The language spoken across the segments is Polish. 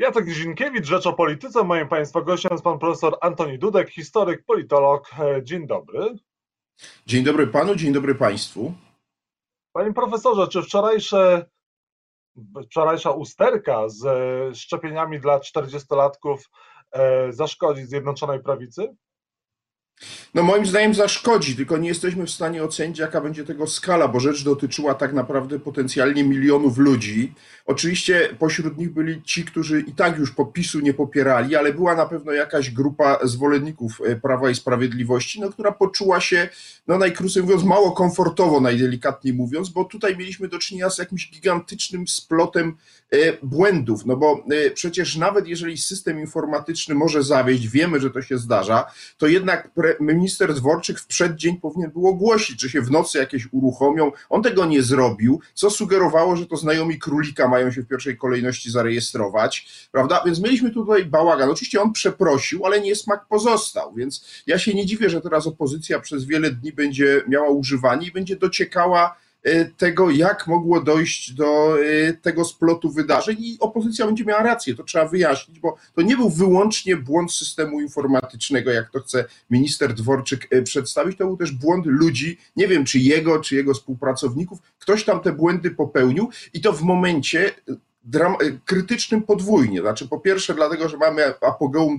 Jacek Dzienkiewicz, Rzecz o Polityce. Moim Państwa gościem jest pan profesor Antoni Dudek, historyk, politolog. Dzień dobry. Dzień dobry panu, dzień dobry państwu. Panie profesorze, czy wczorajsza usterka z szczepieniami dla 40-latków zaszkodzi Zjednoczonej Prawicy? No moim zdaniem zaszkodzi, tylko nie jesteśmy w stanie ocenić, jaka będzie tego skala, bo rzecz dotyczyła tak naprawdę potencjalnie milionów ludzi. Oczywiście pośród nich byli ci, którzy i tak już PiS-u nie popierali, ale była na pewno jakaś grupa zwolenników Prawa i Sprawiedliwości, która poczuła się, najkrócej mówiąc, mało komfortowo, najdelikatniej mówiąc, bo tutaj mieliśmy do czynienia z jakimś gigantycznym splotem błędów, bo przecież nawet jeżeli system informatyczny może zawieść, wiemy, że to się zdarza, to jednak minister Dworczyk w przeddzień powinien był ogłosić, że się w nocy jakieś uruchomią. On tego nie zrobił, co sugerowało, że to znajomi Królika mają się w pierwszej kolejności zarejestrować, prawda? Więc mieliśmy tutaj bałagan. Oczywiście on przeprosił, ale niesmak pozostał, więc ja się nie dziwię, że teraz opozycja przez wiele dni będzie miała używanie i będzie dociekała tego, jak mogło dojść do tego splotu wydarzeń i opozycja będzie miała rację, to trzeba wyjaśnić, bo to nie był wyłącznie błąd systemu informatycznego, jak to chce minister Dworczyk przedstawić, to był też błąd ludzi, nie wiem czy jego współpracowników, ktoś tam te błędy popełnił i to w momencie krytycznym podwójnie. Znaczy po pierwsze dlatego, że mamy apogeum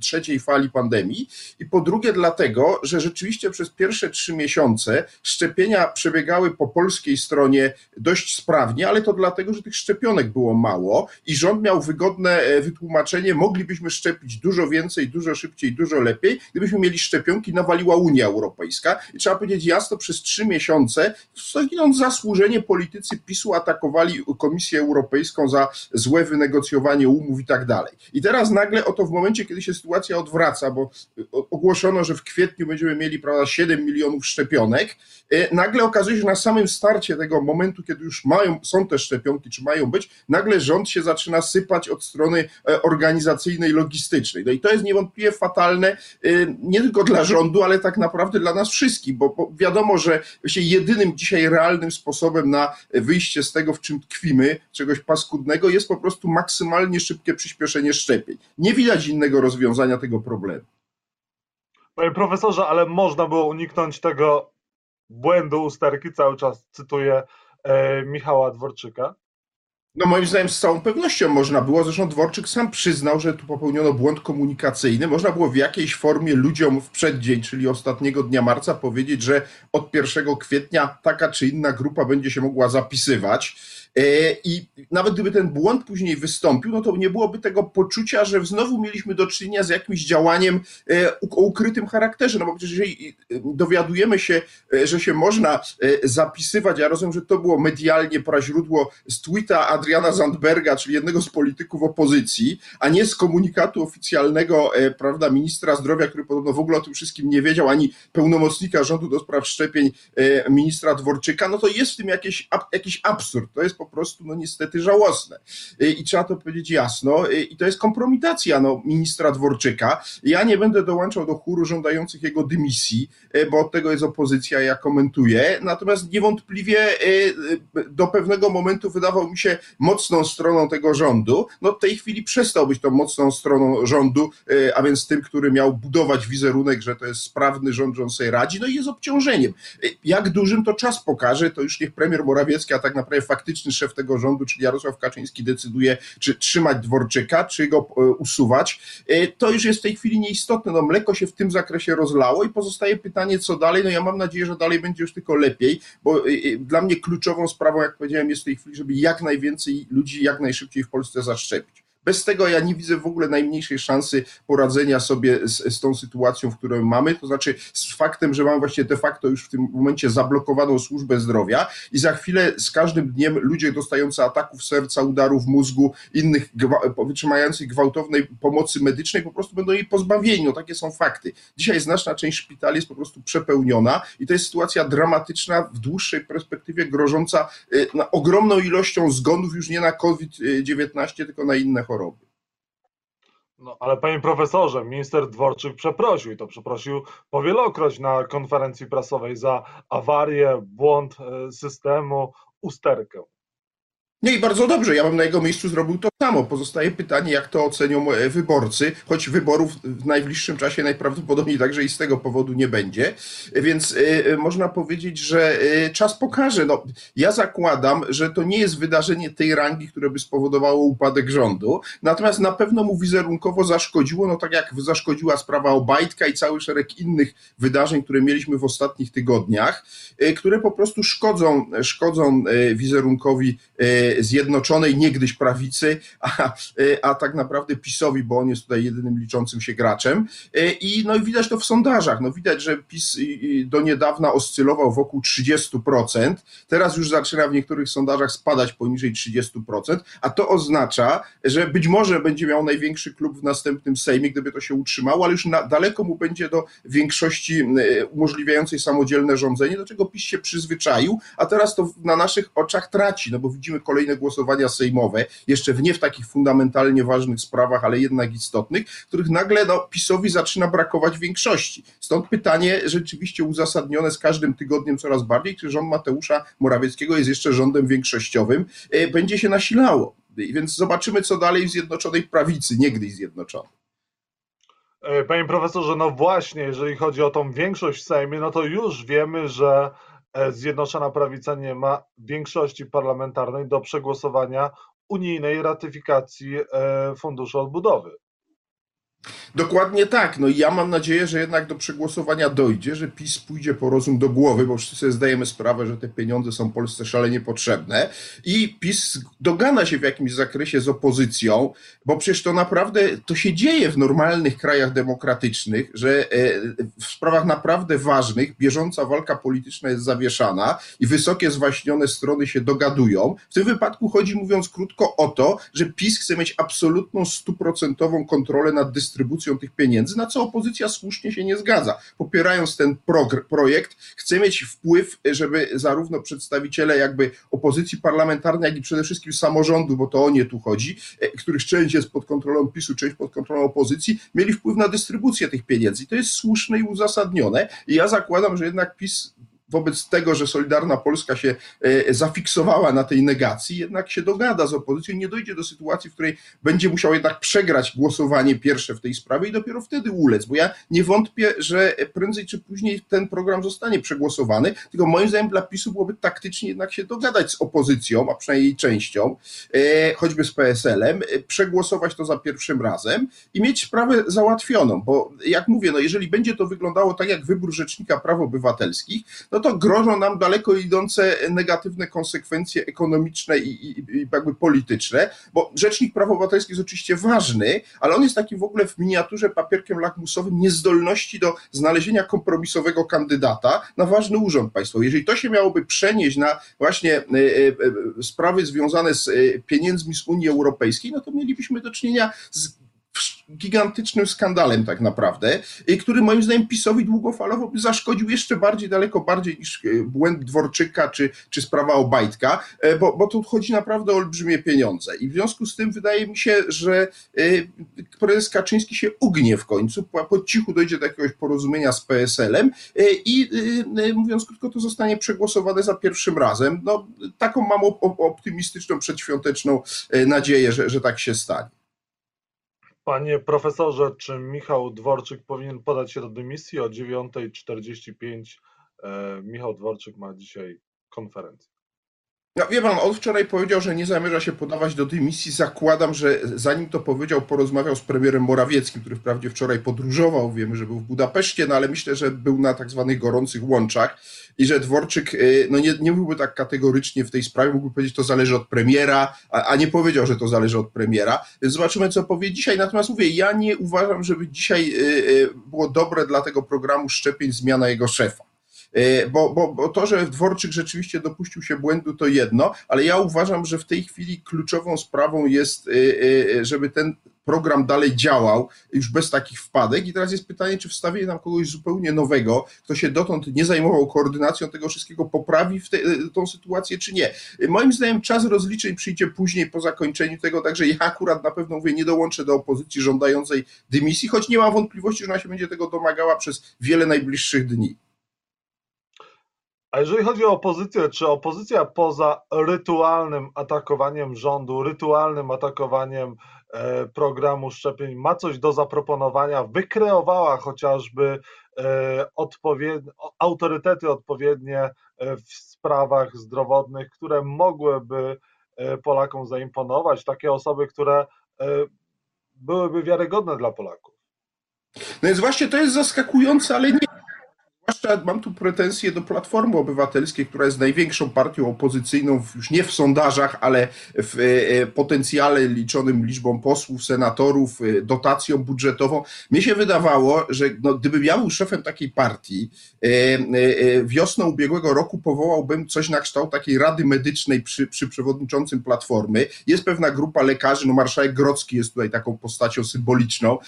trzeciej fali pandemii i po drugie dlatego, że rzeczywiście przez pierwsze 3 miesiące szczepienia przebiegały po polskiej stronie dość sprawnie, ale to dlatego, że tych szczepionek było mało i rząd miał wygodne wytłumaczenie, moglibyśmy szczepić dużo więcej, dużo szybciej, dużo lepiej, gdybyśmy mieli szczepionki, nawaliła Unia Europejska i trzeba powiedzieć jasno, przez 3 miesiące stojąc zasłużenie politycy PiS-u atakowali Komisję Europejską za złe wynegocjowanie umów i tak dalej. I teraz nagle w momencie, kiedy się sytuacja odwraca, bo ogłoszono, że w kwietniu będziemy mieli 7 milionów szczepionek, nagle okazuje się, że na samym starcie tego momentu, kiedy już są te szczepionki, czy mają być, nagle rząd się zaczyna sypać od strony organizacyjnej, logistycznej. No i to jest niewątpliwie fatalne nie tylko dla rządu, ale tak naprawdę dla nas wszystkich, bo wiadomo, że jedynym dzisiaj realnym sposobem na wyjście z tego, w czym tkwimy, czegoś paskudnego, jest po prostu maksymalnie szybkie przyspieszenie szczepień. Nie widać innego rozwiązania tego problemu. Panie profesorze, ale można było uniknąć tego błędu usterki, cały czas cytuję Michała Dworczyka. No moim zdaniem z całą pewnością można było, zresztą Dworczyk sam przyznał, że tu popełniono błąd komunikacyjny, można było w jakiejś formie ludziom w przeddzień, czyli ostatniego dnia marca powiedzieć, że od 1 kwietnia taka czy inna grupa będzie się mogła zapisywać i nawet gdyby ten błąd później wystąpił, to nie byłoby tego poczucia, że znowu mieliśmy do czynienia z jakimś działaniem o ukrytym charakterze, bo przecież jeżeli dowiadujemy się, że się można zapisywać, ja rozumiem, że to było medialnie praźródło z tweeta Adriana Zandberga, czyli jednego z polityków opozycji, a nie z komunikatu oficjalnego, prawda, ministra zdrowia, który podobno w ogóle o tym wszystkim nie wiedział, ani pełnomocnika rządu do spraw szczepień ministra Dworczyka, to jest w tym jakiś absurd. To jest po prostu niestety żałosne. I trzeba to powiedzieć jasno. I to jest kompromitacja ministra Dworczyka. Ja nie będę dołączał do chóru żądających jego dymisji, bo od tego jest opozycja, ja komentuję. Natomiast niewątpliwie do pewnego momentu wydawał mi się mocną stroną tego rządu, w tej chwili przestał być tą mocną stroną rządu, a więc tym, który miał budować wizerunek, że to jest sprawny rząd, że on sobie radzi, i jest obciążeniem. Jak dużym, to czas pokaże, to już niech premier Morawiecki, a tak naprawdę faktyczny szef tego rządu, czyli Jarosław Kaczyński, decyduje, czy trzymać Dworczyka, czy go usuwać. To już jest w tej chwili nieistotne, mleko się w tym zakresie rozlało i pozostaje pytanie, co dalej, ja mam nadzieję, że dalej będzie już tylko lepiej, bo dla mnie kluczową sprawą, jak powiedziałem, jest w tej chwili, żeby jak najwięcej ludzi jak najszybciej w Polsce zaszczepić. Bez tego ja nie widzę w ogóle najmniejszej szansy poradzenia sobie z tą sytuacją, w której mamy, to znaczy z faktem, że mamy właśnie de facto już w tym momencie zablokowaną służbę zdrowia i za chwilę z każdym dniem ludzie dostający ataków serca, udarów mózgu, innych wytrzymających gwałtownej pomocy medycznej po prostu będą jej pozbawieni, takie są fakty. Dzisiaj znaczna część szpitali jest po prostu przepełniona i to jest sytuacja dramatyczna, w dłuższej perspektywie grożąca ogromną ilością zgonów już nie na COVID-19, tylko na inne choroby. Ale panie profesorze, minister Dworczyk przeprosił i to przeprosił powielokroć na konferencji prasowej za awarię, błąd systemu, usterkę. No i bardzo dobrze, ja bym na jego miejscu zrobił to samo. Pozostaje pytanie, jak to ocenią wyborcy, choć wyborów w najbliższym czasie najprawdopodobniej także i z tego powodu nie będzie. Więc można powiedzieć, że czas pokaże. No, ja zakładam, że to nie jest wydarzenie tej rangi, które by spowodowało upadek rządu. Natomiast na pewno mu wizerunkowo zaszkodziło, no tak jak zaszkodziła sprawa Obajtka i cały szereg innych wydarzeń, które mieliśmy w ostatnich tygodniach, które po prostu szkodzą wizerunkowi Zjednoczonej niegdyś prawicy, a tak naprawdę PiS-owi, bo on jest tutaj jedynym liczącym się graczem. I widać to w sondażach. No widać, że PiS do niedawna oscylował wokół 30%. Teraz już zaczyna w niektórych sondażach spadać poniżej 30%, a to oznacza, że być może będzie miał największy klub w następnym Sejmie, gdyby to się utrzymało, ale już daleko mu będzie do większości umożliwiającej samodzielne rządzenie, do czego PiS się przyzwyczaił, a teraz to na naszych oczach traci, no bo widzimy kolejne głosowania sejmowe, jeszcze nie w takich fundamentalnie ważnych sprawach, ale jednak istotnych, których nagle PiS-owi zaczyna brakować większości. Stąd pytanie rzeczywiście uzasadnione z każdym tygodniem coraz bardziej, czy rząd Mateusza Morawieckiego jest jeszcze rządem większościowym, będzie się nasilało. Więc zobaczymy, co dalej w Zjednoczonej Prawicy, niegdyś Zjednoczonej. Panie profesorze, no właśnie, jeżeli chodzi o tą większość w Sejmie, no to już wiemy, że Zjednoczona Prawica nie ma większości parlamentarnej do przegłosowania unijnej ratyfikacji Funduszu Odbudowy. Dokładnie tak. No i ja mam nadzieję, że jednak do przegłosowania dojdzie, że PiS pójdzie po rozum do głowy, bo wszyscy sobie zdajemy sprawę, że te pieniądze są Polsce szalenie potrzebne i PiS dogana się w jakimś zakresie z opozycją, bo przecież to naprawdę, to się dzieje w normalnych krajach demokratycznych, że w sprawach naprawdę ważnych bieżąca walka polityczna jest zawieszana i wysokie zwaśnione strony się dogadują. W tym wypadku chodzi, mówiąc krótko, o to, że PiS chce mieć absolutną, stuprocentową kontrolę nad dystrybucją tych pieniędzy, na co opozycja słusznie się nie zgadza. Popierając ten projekt, chce mieć wpływ, żeby zarówno przedstawiciele jakby opozycji parlamentarnej, jak i przede wszystkim samorządu, bo to o nie tu chodzi, których część jest pod kontrolą PiS-u, część pod kontrolą opozycji, mieli wpływ na dystrybucję tych pieniędzy. I to jest słuszne i uzasadnione. I ja zakładam, że jednak PiS wobec tego, że Solidarna Polska się zafiksowała na tej negacji, jednak się dogada z opozycją, nie dojdzie do sytuacji, w której będzie musiał jednak przegrać głosowanie pierwsze w tej sprawie i dopiero wtedy ulec, bo ja nie wątpię, że prędzej czy później ten program zostanie przegłosowany, tylko moim zdaniem dla PiS-u byłoby taktycznie jednak się dogadać z opozycją, a przynajmniej jej częścią, choćby z PSL-em, przegłosować to za pierwszym razem i mieć sprawę załatwioną, bo jak mówię, no jeżeli będzie to wyglądało tak jak wybór Rzecznika Praw Obywatelskich, no to grożą nam daleko idące negatywne konsekwencje ekonomiczne i jakby polityczne, bo Rzecznik Praw Obywatelskich jest oczywiście ważny, ale on jest takim w ogóle w miniaturze papierkiem lakmusowym niezdolności do znalezienia kompromisowego kandydata na ważny urząd państwowy. Jeżeli to się miałoby przenieść na właśnie sprawy związane z pieniędzmi z Unii Europejskiej, no to mielibyśmy do czynienia z gigantycznym skandalem tak naprawdę, który moim zdaniem PiS-owi długofalowo by zaszkodził jeszcze bardziej, daleko bardziej niż błęd Dworczyka czy sprawa Obajtka, bo tu chodzi naprawdę o olbrzymie pieniądze i w związku z tym wydaje mi się, że prezes Kaczyński się ugnie w końcu, po cichu dojdzie do jakiegoś porozumienia z PSL-em i mówiąc krótko, to zostanie przegłosowane za pierwszym razem. No, taką mam optymistyczną, przedświąteczną nadzieję, że tak się stanie. Panie profesorze, czy Michał Dworczyk powinien podać się do dymisji? O 9:45 Michał Dworczyk ma dzisiaj konferencję. Ja wie pan, on wczoraj powiedział, że nie zamierza się podawać do dymisji. Zakładam, że zanim to powiedział, porozmawiał z premierem Morawieckim, który wprawdzie wczoraj podróżował, wiemy, że był w Budapeszcie, no ale myślę, że był na tak zwanych gorących łączach i że Dworczyk nie byłby tak kategorycznie w tej sprawie, mógłby powiedzieć, to zależy od premiera, a nie powiedział, że to zależy od premiera. Zobaczymy, co powie dzisiaj. Natomiast mówię, ja nie uważam, żeby dzisiaj było dobre dla tego programu szczepień zmiana jego szefa. Bo to, że Dworczyk rzeczywiście dopuścił się błędu, to jedno, ale ja uważam, że w tej chwili kluczową sprawą jest, żeby ten program dalej działał już bez takich wpadek i teraz jest pytanie, czy wstawienie nam kogoś zupełnie nowego, kto się dotąd nie zajmował koordynacją tego wszystkiego, poprawi tą sytuację, czy nie. Moim zdaniem czas rozliczeń przyjdzie później po zakończeniu tego, także ja akurat na pewno mówię, nie dołączę do opozycji żądającej dymisji, choć nie mam wątpliwości, że ona się będzie tego domagała przez wiele najbliższych dni. A jeżeli chodzi o opozycję, czy opozycja poza rytualnym atakowaniem rządu, rytualnym atakowaniem programu szczepień ma coś do zaproponowania, wykreowała chociażby autorytety odpowiednie w sprawach zdrowotnych, które mogłyby Polakom zaimponować, takie osoby, które byłyby wiarygodne dla Polaków? No więc właśnie to jest zaskakujące, ale nie. Zwłaszcza mam tu pretensje do Platformy Obywatelskiej, która jest największą partią opozycyjną, już nie w sondażach, ale w potencjale liczonym liczbą posłów, senatorów, dotacją budżetową. Mnie się wydawało, że no, gdybym ja był szefem takiej partii, wiosną ubiegłego roku powołałbym coś na kształt takiej rady medycznej przy przewodniczącym Platformy. Jest pewna grupa lekarzy, no marszałek Grodzki jest tutaj taką postacią symboliczną,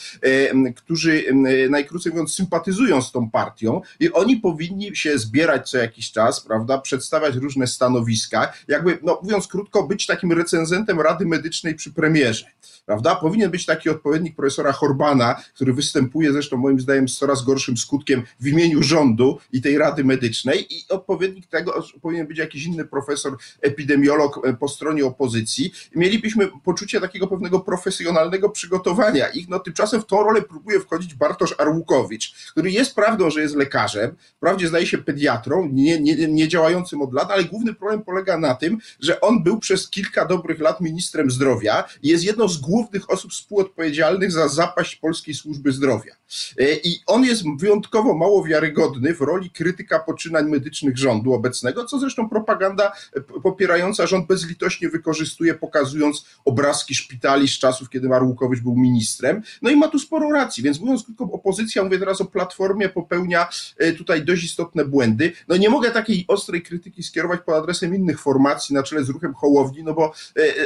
którzy najkrócej mówiąc sympatyzują z tą partią. I oni powinni się zbierać co jakiś czas, prawda, przedstawiać różne stanowiska, jakby, no mówiąc krótko, być takim recenzentem Rady Medycznej przy premierze, prawda? Powinien być taki odpowiednik profesora Horbana, który występuje zresztą moim zdaniem z coraz gorszym skutkiem w imieniu rządu i tej Rady Medycznej, i odpowiednik tego powinien być jakiś inny profesor, epidemiolog po stronie opozycji. Mielibyśmy poczucie takiego pewnego profesjonalnego przygotowania ich, no tymczasem w tą rolę próbuje wchodzić Bartosz Arłukowicz, który jest prawdą, że jest lekarzem, wprawdzie zdaje się pediatrą, nie działającym od lat, ale główny problem polega na tym, że on był przez kilka dobrych lat ministrem zdrowia i jest jedną z głównych osób współodpowiedzialnych za zapaść polskiej służby zdrowia. I on jest wyjątkowo mało wiarygodny w roli krytyka poczynań medycznych rządu obecnego, co zresztą propaganda popierająca rząd bezlitośnie wykorzystuje, pokazując obrazki szpitali z czasów, kiedy Arłukowicz był ministrem. No i ma tu sporo racji, więc mówiąc krótko, opozycja, mówię teraz o Platformie, popełnia tutaj dość istotne błędy. No nie mogę takiej ostrej krytyki skierować pod adresem innych formacji na czele z ruchem Hołowni, no bo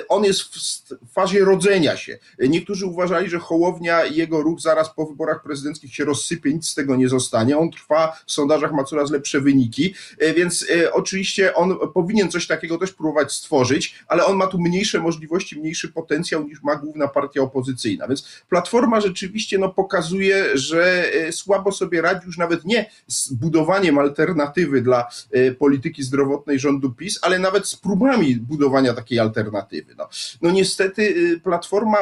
on jest w fazie rodzenia się. Niektórzy uważali, że Hołownia i jego ruch zaraz po wyborach prezydenckich się rozsypie, nic z tego nie zostanie. On trwa, w sondażach ma coraz lepsze wyniki, więc oczywiście on powinien coś takiego też próbować stworzyć, ale on ma tu mniejsze możliwości, mniejszy potencjał niż ma główna partia opozycyjna. Więc Platforma rzeczywiście no, pokazuje, że słabo sobie radzi już nawet nie z budowaniem alternatywy dla polityki zdrowotnej rządu PiS, ale nawet z próbami budowania takiej alternatywy. No niestety Platforma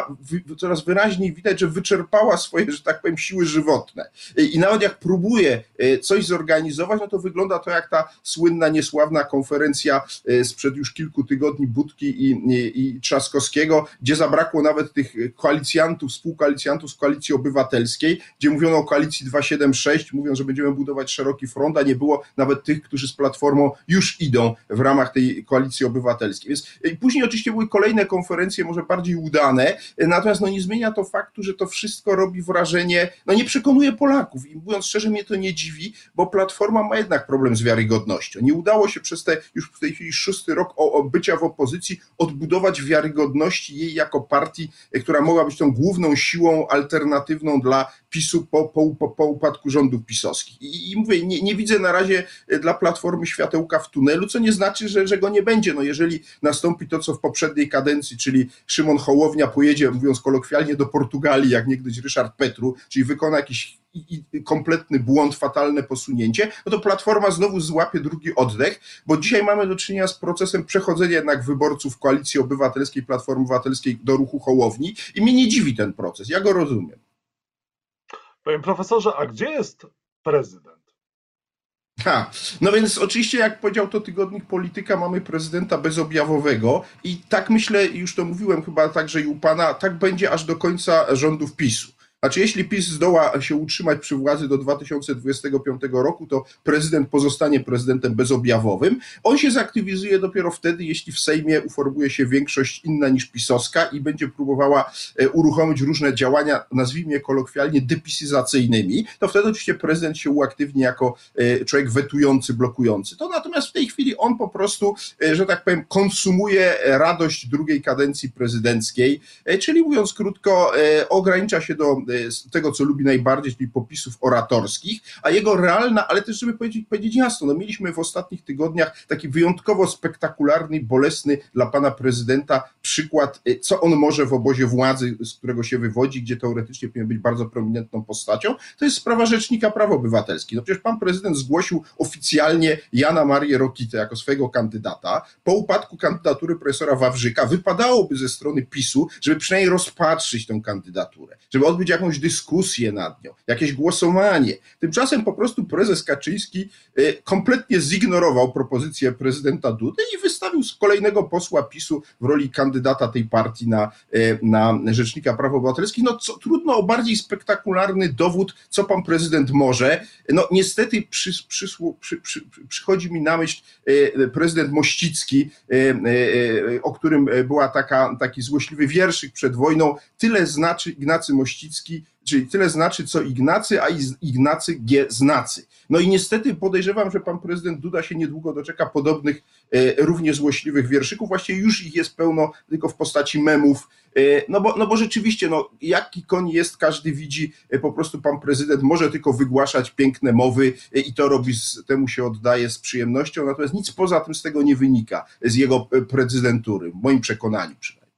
coraz wyraźniej widać, że wyczerpała swoje, że tak powiem, siły żywotne. I nawet jak próbuje coś zorganizować, no to wygląda to jak ta słynna, niesławna konferencja sprzed już kilku tygodni Budki i Trzaskowskiego, gdzie zabrakło nawet tych koalicjantów, współkoalicjantów z Koalicji Obywatelskiej, gdzie mówiono o koalicji 276, mówią, że będziemy budować szeroki front, a nie było nawet tych, którzy z Platformą już idą w ramach tej Koalicji Obywatelskiej. Więc później oczywiście były kolejne konferencje, może bardziej udane, natomiast no nie zmienia to faktu, że to wszystko robi wrażenie, no nie przekonuje Polaków i mówiąc szczerze, mnie to nie dziwi, bo Platforma ma jednak problem z wiarygodnością. Nie udało się przez już w tej chwili szósty rok bycia w opozycji odbudować wiarygodności jej jako partii, która mogła być tą główną siłą alternatywną dla PiS-u po upadku rządów pisowskich. I mówię, nie widzę na razie dla Platformy światełka w tunelu, co nie znaczy, że go nie będzie. No jeżeli nastąpi to, co w poprzedniej kadencji, czyli Szymon Hołownia pojedzie, mówiąc kolokwialnie, do Portugalii, jak niegdyś Ryszard Petru, czyli wykona jakiś kompletny błąd, fatalne posunięcie, no to Platforma znowu złapie drugi oddech, bo dzisiaj mamy do czynienia z procesem przechodzenia jednak wyborców Koalicji Obywatelskiej, Platformy Obywatelskiej do ruchu Hołowni i mnie nie dziwi ten proces, ja go rozumiem. Panie profesorze, a gdzie jest prezydent? No więc oczywiście, jak powiedział to tygodnik Polityka, mamy prezydenta bezobjawowego i tak myślę, już to mówiłem chyba także i u pana, tak będzie aż do końca rządów PiS-u. Znaczy, jeśli PiS zdoła się utrzymać przy władzy do 2025 roku, to prezydent pozostanie prezydentem bezobjawowym. On się zaktywizuje dopiero wtedy, jeśli w Sejmie uformuje się większość inna niż pisowska i będzie próbowała uruchomić różne działania, nazwijmy je kolokwialnie, depisizacyjnymi. To wtedy oczywiście prezydent się uaktywni jako człowiek wetujący, blokujący. To natomiast w tej chwili on po prostu, że tak powiem, konsumuje radość drugiej kadencji prezydenckiej, czyli mówiąc krótko, ogranicza się do tego, co lubi najbardziej, czyli popisów oratorskich, a jego realna, ale też żeby powiedzieć jasno, no mieliśmy w ostatnich tygodniach taki wyjątkowo spektakularny, bolesny dla pana prezydenta przykład, co on może w obozie władzy, z którego się wywodzi, gdzie teoretycznie powinien być bardzo prominentną postacią, to jest sprawa Rzecznika Praw Obywatelskich. No przecież pan prezydent zgłosił oficjalnie Jana Marię Rokitę jako swojego kandydata. Po upadku kandydatury profesora Wawrzyka wypadałoby ze strony PiS-u, żeby przynajmniej rozpatrzyć tę kandydaturę, żeby odbyć jakąś dyskusję nad nią, jakieś głosowanie. Tymczasem po prostu prezes Kaczyński kompletnie zignorował propozycję prezydenta Dudy i wystawił kolejnego posła PiS-u w roli kandydata tej partii na Rzecznika Praw Obywatelskich. No co, trudno o bardziej spektakularny dowód, co pan prezydent może. No niestety przychodzi mi na myśl prezydent Mościcki, o którym była taki złośliwy wierszyk przed wojną. Tyle znaczy Ignacy Mościcki, czyli tyle znaczy co Ignacy, a Ignacy G. znacy. No i niestety podejrzewam, że pan prezydent Duda się niedługo doczeka podobnych równie złośliwych wierszyków. Właściwie już ich jest pełno, tylko w postaci memów. No bo rzeczywiście, no, jaki koń jest, każdy widzi, po prostu pan prezydent może tylko wygłaszać piękne mowy i to robi, temu się oddaje z przyjemnością, natomiast nic poza tym z tego nie wynika, z jego prezydentury, w moim przekonaniu przynajmniej.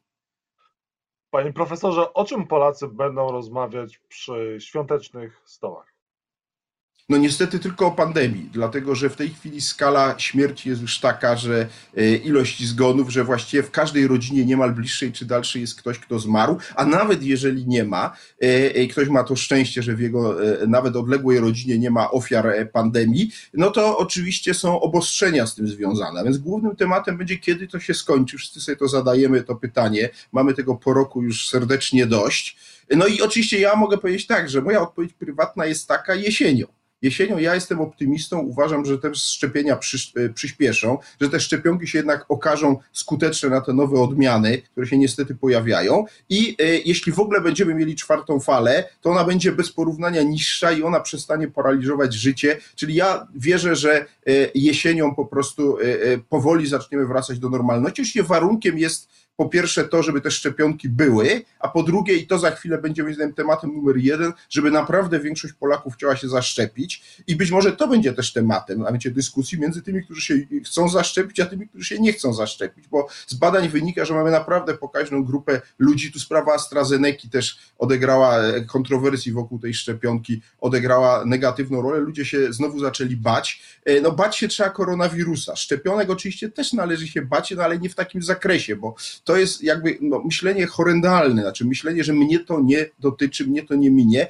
Panie profesorze, o czym Polacy będą rozmawiać przy świątecznych stołach? No niestety tylko o pandemii, dlatego że w tej chwili skala śmierci jest już taka, że ilość zgonów, że właściwie w każdej rodzinie niemal bliższej czy dalszej jest ktoś, kto zmarł, a nawet jeżeli nie ma, ktoś ma to szczęście, że w jego nawet odległej rodzinie nie ma ofiar pandemii, no to oczywiście są obostrzenia z tym związane, więc głównym tematem będzie, kiedy to się skończy. Wszyscy sobie to zadajemy, to pytanie, mamy tego po roku już serdecznie dość. No i oczywiście ja mogę powiedzieć tak, że moja odpowiedź prywatna jest taka: jesienią. Jesienią ja jestem optymistą, uważam, że te szczepienia przyspieszą, że te szczepionki się jednak okażą skuteczne na te nowe odmiany, które się niestety pojawiają i jeśli w ogóle będziemy mieli czwartą falę, to ona będzie bez porównania niższa i ona przestanie paraliżować życie, czyli ja wierzę, że jesienią po prostu powoli zaczniemy wracać do normalności. Oczywiście warunkiem jest po pierwsze to, żeby te szczepionki były, a po drugie, i to za chwilę będzie moim zdaniem tematem numer 1, żeby naprawdę większość Polaków chciała się zaszczepić i być może to będzie też tematem, a wiecie, dyskusji między tymi, którzy się chcą zaszczepić, a tymi, którzy się nie chcą zaszczepić, bo z badań wynika, że mamy naprawdę pokaźną grupę ludzi. Tu sprawa AstraZeneki też odegrała, kontrowersji wokół tej szczepionki odegrała negatywną rolę. Ludzie się znowu zaczęli bać. No bać się trzeba koronawirusa. Szczepionek oczywiście też należy się bać, no ale nie w takim zakresie, bo to jest jakby myślenie horrendalne, znaczy myślenie, że mnie to nie dotyczy, mnie to nie minie.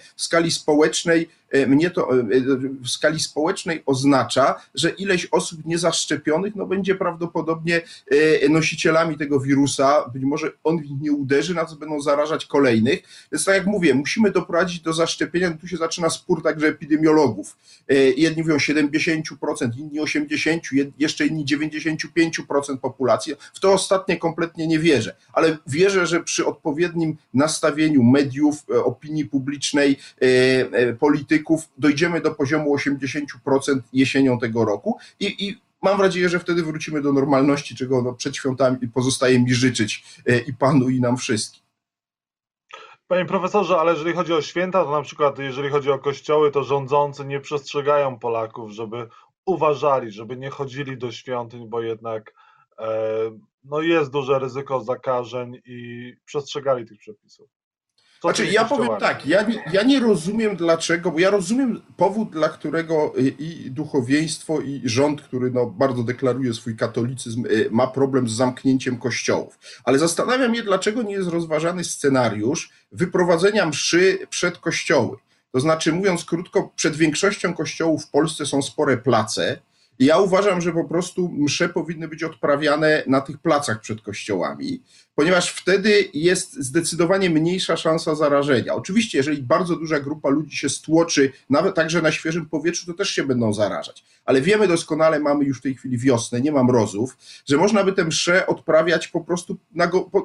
W skali społecznej oznacza, że ileś osób niezaszczepionych będzie prawdopodobnie nosicielami tego wirusa, być może on w nich nie uderzy, na co będą zarażać kolejnych. Więc tak jak mówię, musimy doprowadzić do zaszczepienia, tu się zaczyna spór także epidemiologów. Jedni mówią 70%, inni 80%, jeszcze inni 95% populacji. W to ostatnie kompletnie nie wierzę, ale wierzę, że przy odpowiednim nastawieniu mediów, opinii publicznej, polityki, dojdziemy do poziomu 80% jesienią tego roku i mam nadzieję, że wtedy wrócimy do normalności, czego przed świątami pozostaje mi życzyć i panu, i nam wszystkim. Panie profesorze, ale jeżeli chodzi o święta, to na przykład jeżeli chodzi o kościoły, to rządzący nie przestrzegają Polaków, żeby uważali, żeby nie chodzili do świątyń, bo jednak jest duże ryzyko zakażeń i przestrzegali tych przepisów. Znaczy, ja powiem tak, ja nie rozumiem dlaczego, bo ja rozumiem powód, dla którego i duchowieństwo, i rząd, który bardzo deklaruje swój katolicyzm, ma problem z zamknięciem kościołów. Ale zastanawiam się, dlaczego nie jest rozważany scenariusz wyprowadzenia mszy przed kościoły. To znaczy, mówiąc krótko, przed większością kościołów w Polsce są spore place. Ja uważam, że po prostu msze powinny być odprawiane na tych placach przed kościołami, ponieważ wtedy jest zdecydowanie mniejsza szansa zarażenia. Oczywiście, jeżeli bardzo duża grupa ludzi się stłoczy, nawet także na świeżym powietrzu, to też się będą zarażać. Ale wiemy doskonale, mamy już w tej chwili wiosnę, nie ma mrozów, że można by tę mszę odprawiać po prostu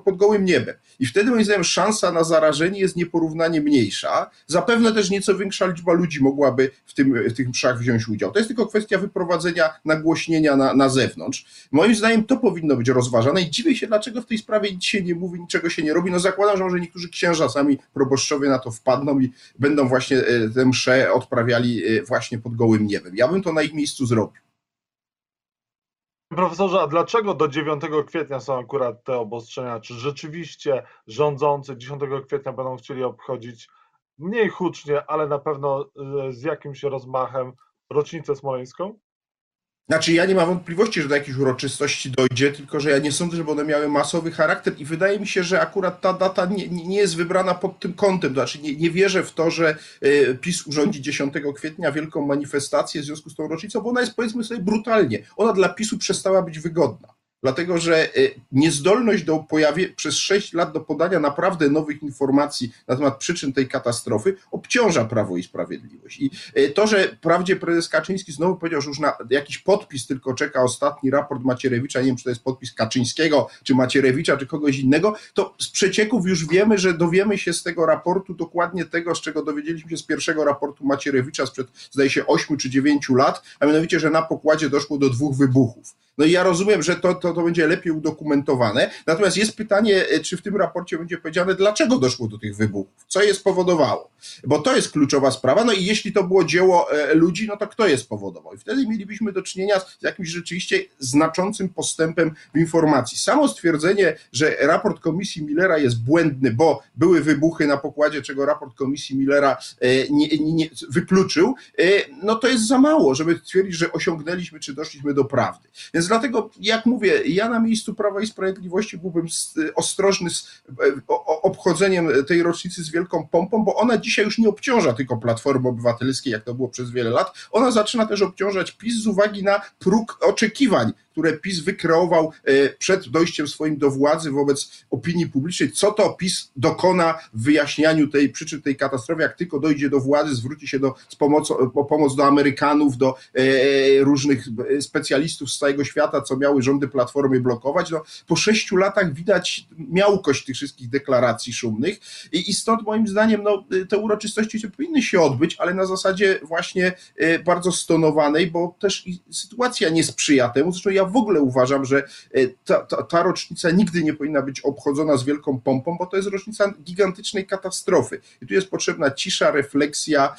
pod gołym niebem. I wtedy moim zdaniem szansa na zarażenie jest nieporównanie mniejsza. Zapewne też nieco większa liczba ludzi mogłaby w tych mszach wziąć udział. To jest tylko kwestia wyprowadzenia kwestia nagłośnienia na zewnątrz. Moim zdaniem to powinno być rozważane i dziwię się, dlaczego w tej sprawie dzisiaj nie mówi, niczego się nie robi. No zakładam, że może niektórzy księża sami proboszczowie na to wpadną i będą właśnie tę mszę odprawiali właśnie pod gołym niebem. Ja bym to na ich miejscu zrobił. Profesorze, a dlaczego do 9 kwietnia są akurat te obostrzenia? Czy rzeczywiście rządzący 10 kwietnia będą chcieli obchodzić mniej hucznie, ale na pewno z jakimś rozmachem rocznicę smoleńską? Znaczy ja nie mam wątpliwości, że do jakiejś uroczystości dojdzie, tylko że ja nie sądzę, żeby one miały masowy charakter i wydaje mi się, że akurat ta data nie jest wybrana pod tym kątem. Znaczy nie wierzę w to, że PiS urządzi 10 kwietnia wielką manifestację w związku z tą rocznicą, bo ona jest, powiedzmy sobie brutalnie, ona dla PiS-u przestała być wygodna. Dlatego, że niezdolność do przez 6 lat do podania naprawdę nowych informacji na temat przyczyn tej katastrofy obciąża Prawo i Sprawiedliwość. I to, że wprawdzie prezes Kaczyński znowu powiedział, że już na jakiś podpis tylko czeka ostatni raport Macierewicza, nie wiem, czy to jest podpis Kaczyńskiego, czy Macierewicza, czy kogoś innego, to z przecieków już wiemy, że dowiemy się z tego raportu dokładnie tego, z czego dowiedzieliśmy się z pierwszego raportu Macierewicza sprzed, zdaje się, 8 czy 9 lat, a mianowicie, że na pokładzie doszło do 2 wybuchów. No i ja rozumiem, że to będzie lepiej udokumentowane, natomiast jest pytanie, czy w tym raporcie będzie powiedziane, dlaczego doszło do tych wybuchów, co je spowodowało, bo to jest kluczowa sprawa, no i jeśli to było dzieło ludzi, no to kto je spowodował i wtedy mielibyśmy do czynienia z jakimś rzeczywiście znaczącym postępem w informacji. Samo stwierdzenie, że raport komisji Millera jest błędny, bo były wybuchy na pokładzie, czego raport komisji Millera nie wykluczył, no to jest za mało, żeby stwierdzić, że osiągnęliśmy, czy doszliśmy do prawdy. Więc dlatego, jak mówię, ja na miejscu Prawa i Sprawiedliwości byłbym ostrożny z obchodzeniem tej rocznicy z wielką pompą, bo ona dzisiaj już nie obciąża tylko Platformy Obywatelskiej, jak to było przez wiele lat. Ona zaczyna też obciążać PiS z uwagi na próg oczekiwań, które PiS wykreował przed dojściem swoim do władzy wobec opinii publicznej. Co to PiS dokona w wyjaśnianiu tej przyczyn tej katastrofy, jak tylko dojdzie do władzy, zwróci się o pomoc do Amerykanów, do różnych specjalistów z całego świata, co miały rządy Platformy blokować. No, po 6 latach widać miałkość tych wszystkich deklaracji szumnych i stąd moim zdaniem te uroczystości powinny się odbyć, ale na zasadzie właśnie bardzo stonowanej, bo też sytuacja nie sprzyja temu. Zresztą ja w ogóle uważam, że ta rocznica nigdy nie powinna być obchodzona z wielką pompą, bo to jest rocznica gigantycznej katastrofy. I tu jest potrzebna cisza, refleksja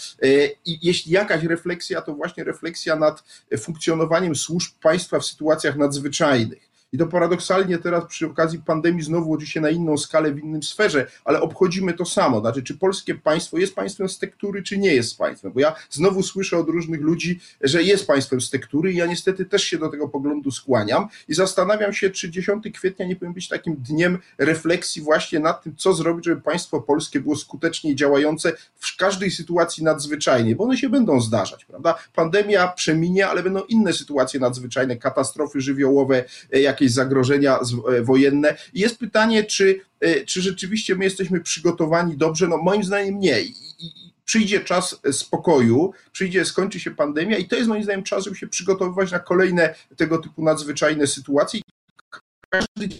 i jeśli jakaś refleksja, to właśnie refleksja nad funkcjonowaniem służb państwa w sytuacjach nadzwyczajnych. I to paradoksalnie teraz przy okazji pandemii znowu oczywiście na inną skalę, w innym sferze, ale obchodzimy to samo. Znaczy, czy polskie państwo jest państwem z tektury, czy nie jest państwem? Bo ja znowu słyszę od różnych ludzi, że jest państwem z tektury i ja niestety też się do tego poglądu skłaniam i zastanawiam się, czy 10 kwietnia nie powinien być takim dniem refleksji właśnie nad tym, co zrobić, żeby państwo polskie było skuteczniej działające w każdej sytuacji nadzwyczajnej, bo one się będą zdarzać, prawda? Pandemia przeminie, ale będą inne sytuacje nadzwyczajne, katastrofy żywiołowe, jakieś zagrożenia wojenne. I jest pytanie, czy rzeczywiście my jesteśmy przygotowani dobrze? No moim zdaniem nie. Przyjdzie czas spokoju, skończy się pandemia i to jest moim zdaniem czas, żeby się przygotowywać na kolejne tego typu nadzwyczajne sytuacje. Każdy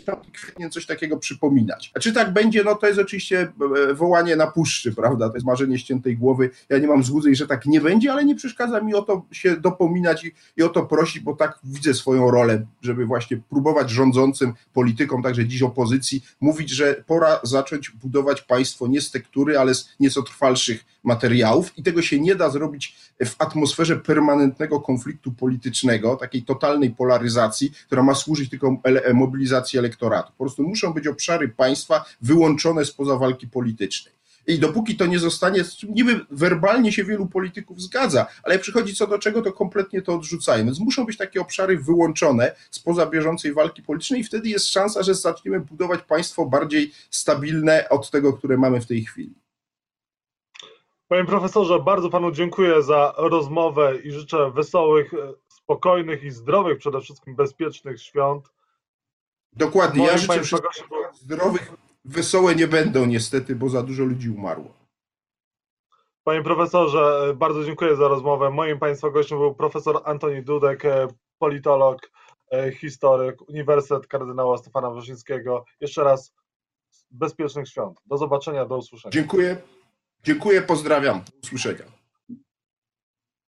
powinien coś takiego przypominać. A czy tak będzie, no to jest oczywiście wołanie na puszczy, prawda? To jest marzenie ściętej głowy. Ja nie mam złudzeń, że tak nie będzie, ale nie przeszkadza mi o to się dopominać i o to prosić, bo tak widzę swoją rolę, żeby właśnie próbować rządzącym politykom, także dziś opozycji, mówić, że pora zacząć budować państwo nie z tektury, ale z nieco trwalszych materiałów i tego się nie da zrobić w atmosferze permanentnego konfliktu politycznego, takiej totalnej polaryzacji, która ma służyć tylko mobilizacji elektoratu. Po prostu muszą być obszary państwa wyłączone spoza walki politycznej. I dopóki to nie zostanie, niby werbalnie się wielu polityków zgadza, ale jak przychodzi co do czego, to kompletnie to odrzucają. Więc muszą być takie obszary wyłączone spoza bieżącej walki politycznej i wtedy jest szansa, że zaczniemy budować państwo bardziej stabilne od tego, które mamy w tej chwili. Panie profesorze, bardzo panu dziękuję za rozmowę i życzę wesołych, spokojnych i zdrowych, przede wszystkim bezpiecznych świąt. Dokładnie, ja życzę wszystkich zdrowych, wesołe nie będą niestety, bo za dużo ludzi umarło. Panie profesorze, bardzo dziękuję za rozmowę. Moim państwa gościem był profesor Antoni Dudek, politolog, historyk, Uniwersytet Kardynała Stefana Wyszyńskiego. Jeszcze raz bezpiecznych świąt. Do zobaczenia, do usłyszenia. Dziękuję, pozdrawiam, do usłyszenia.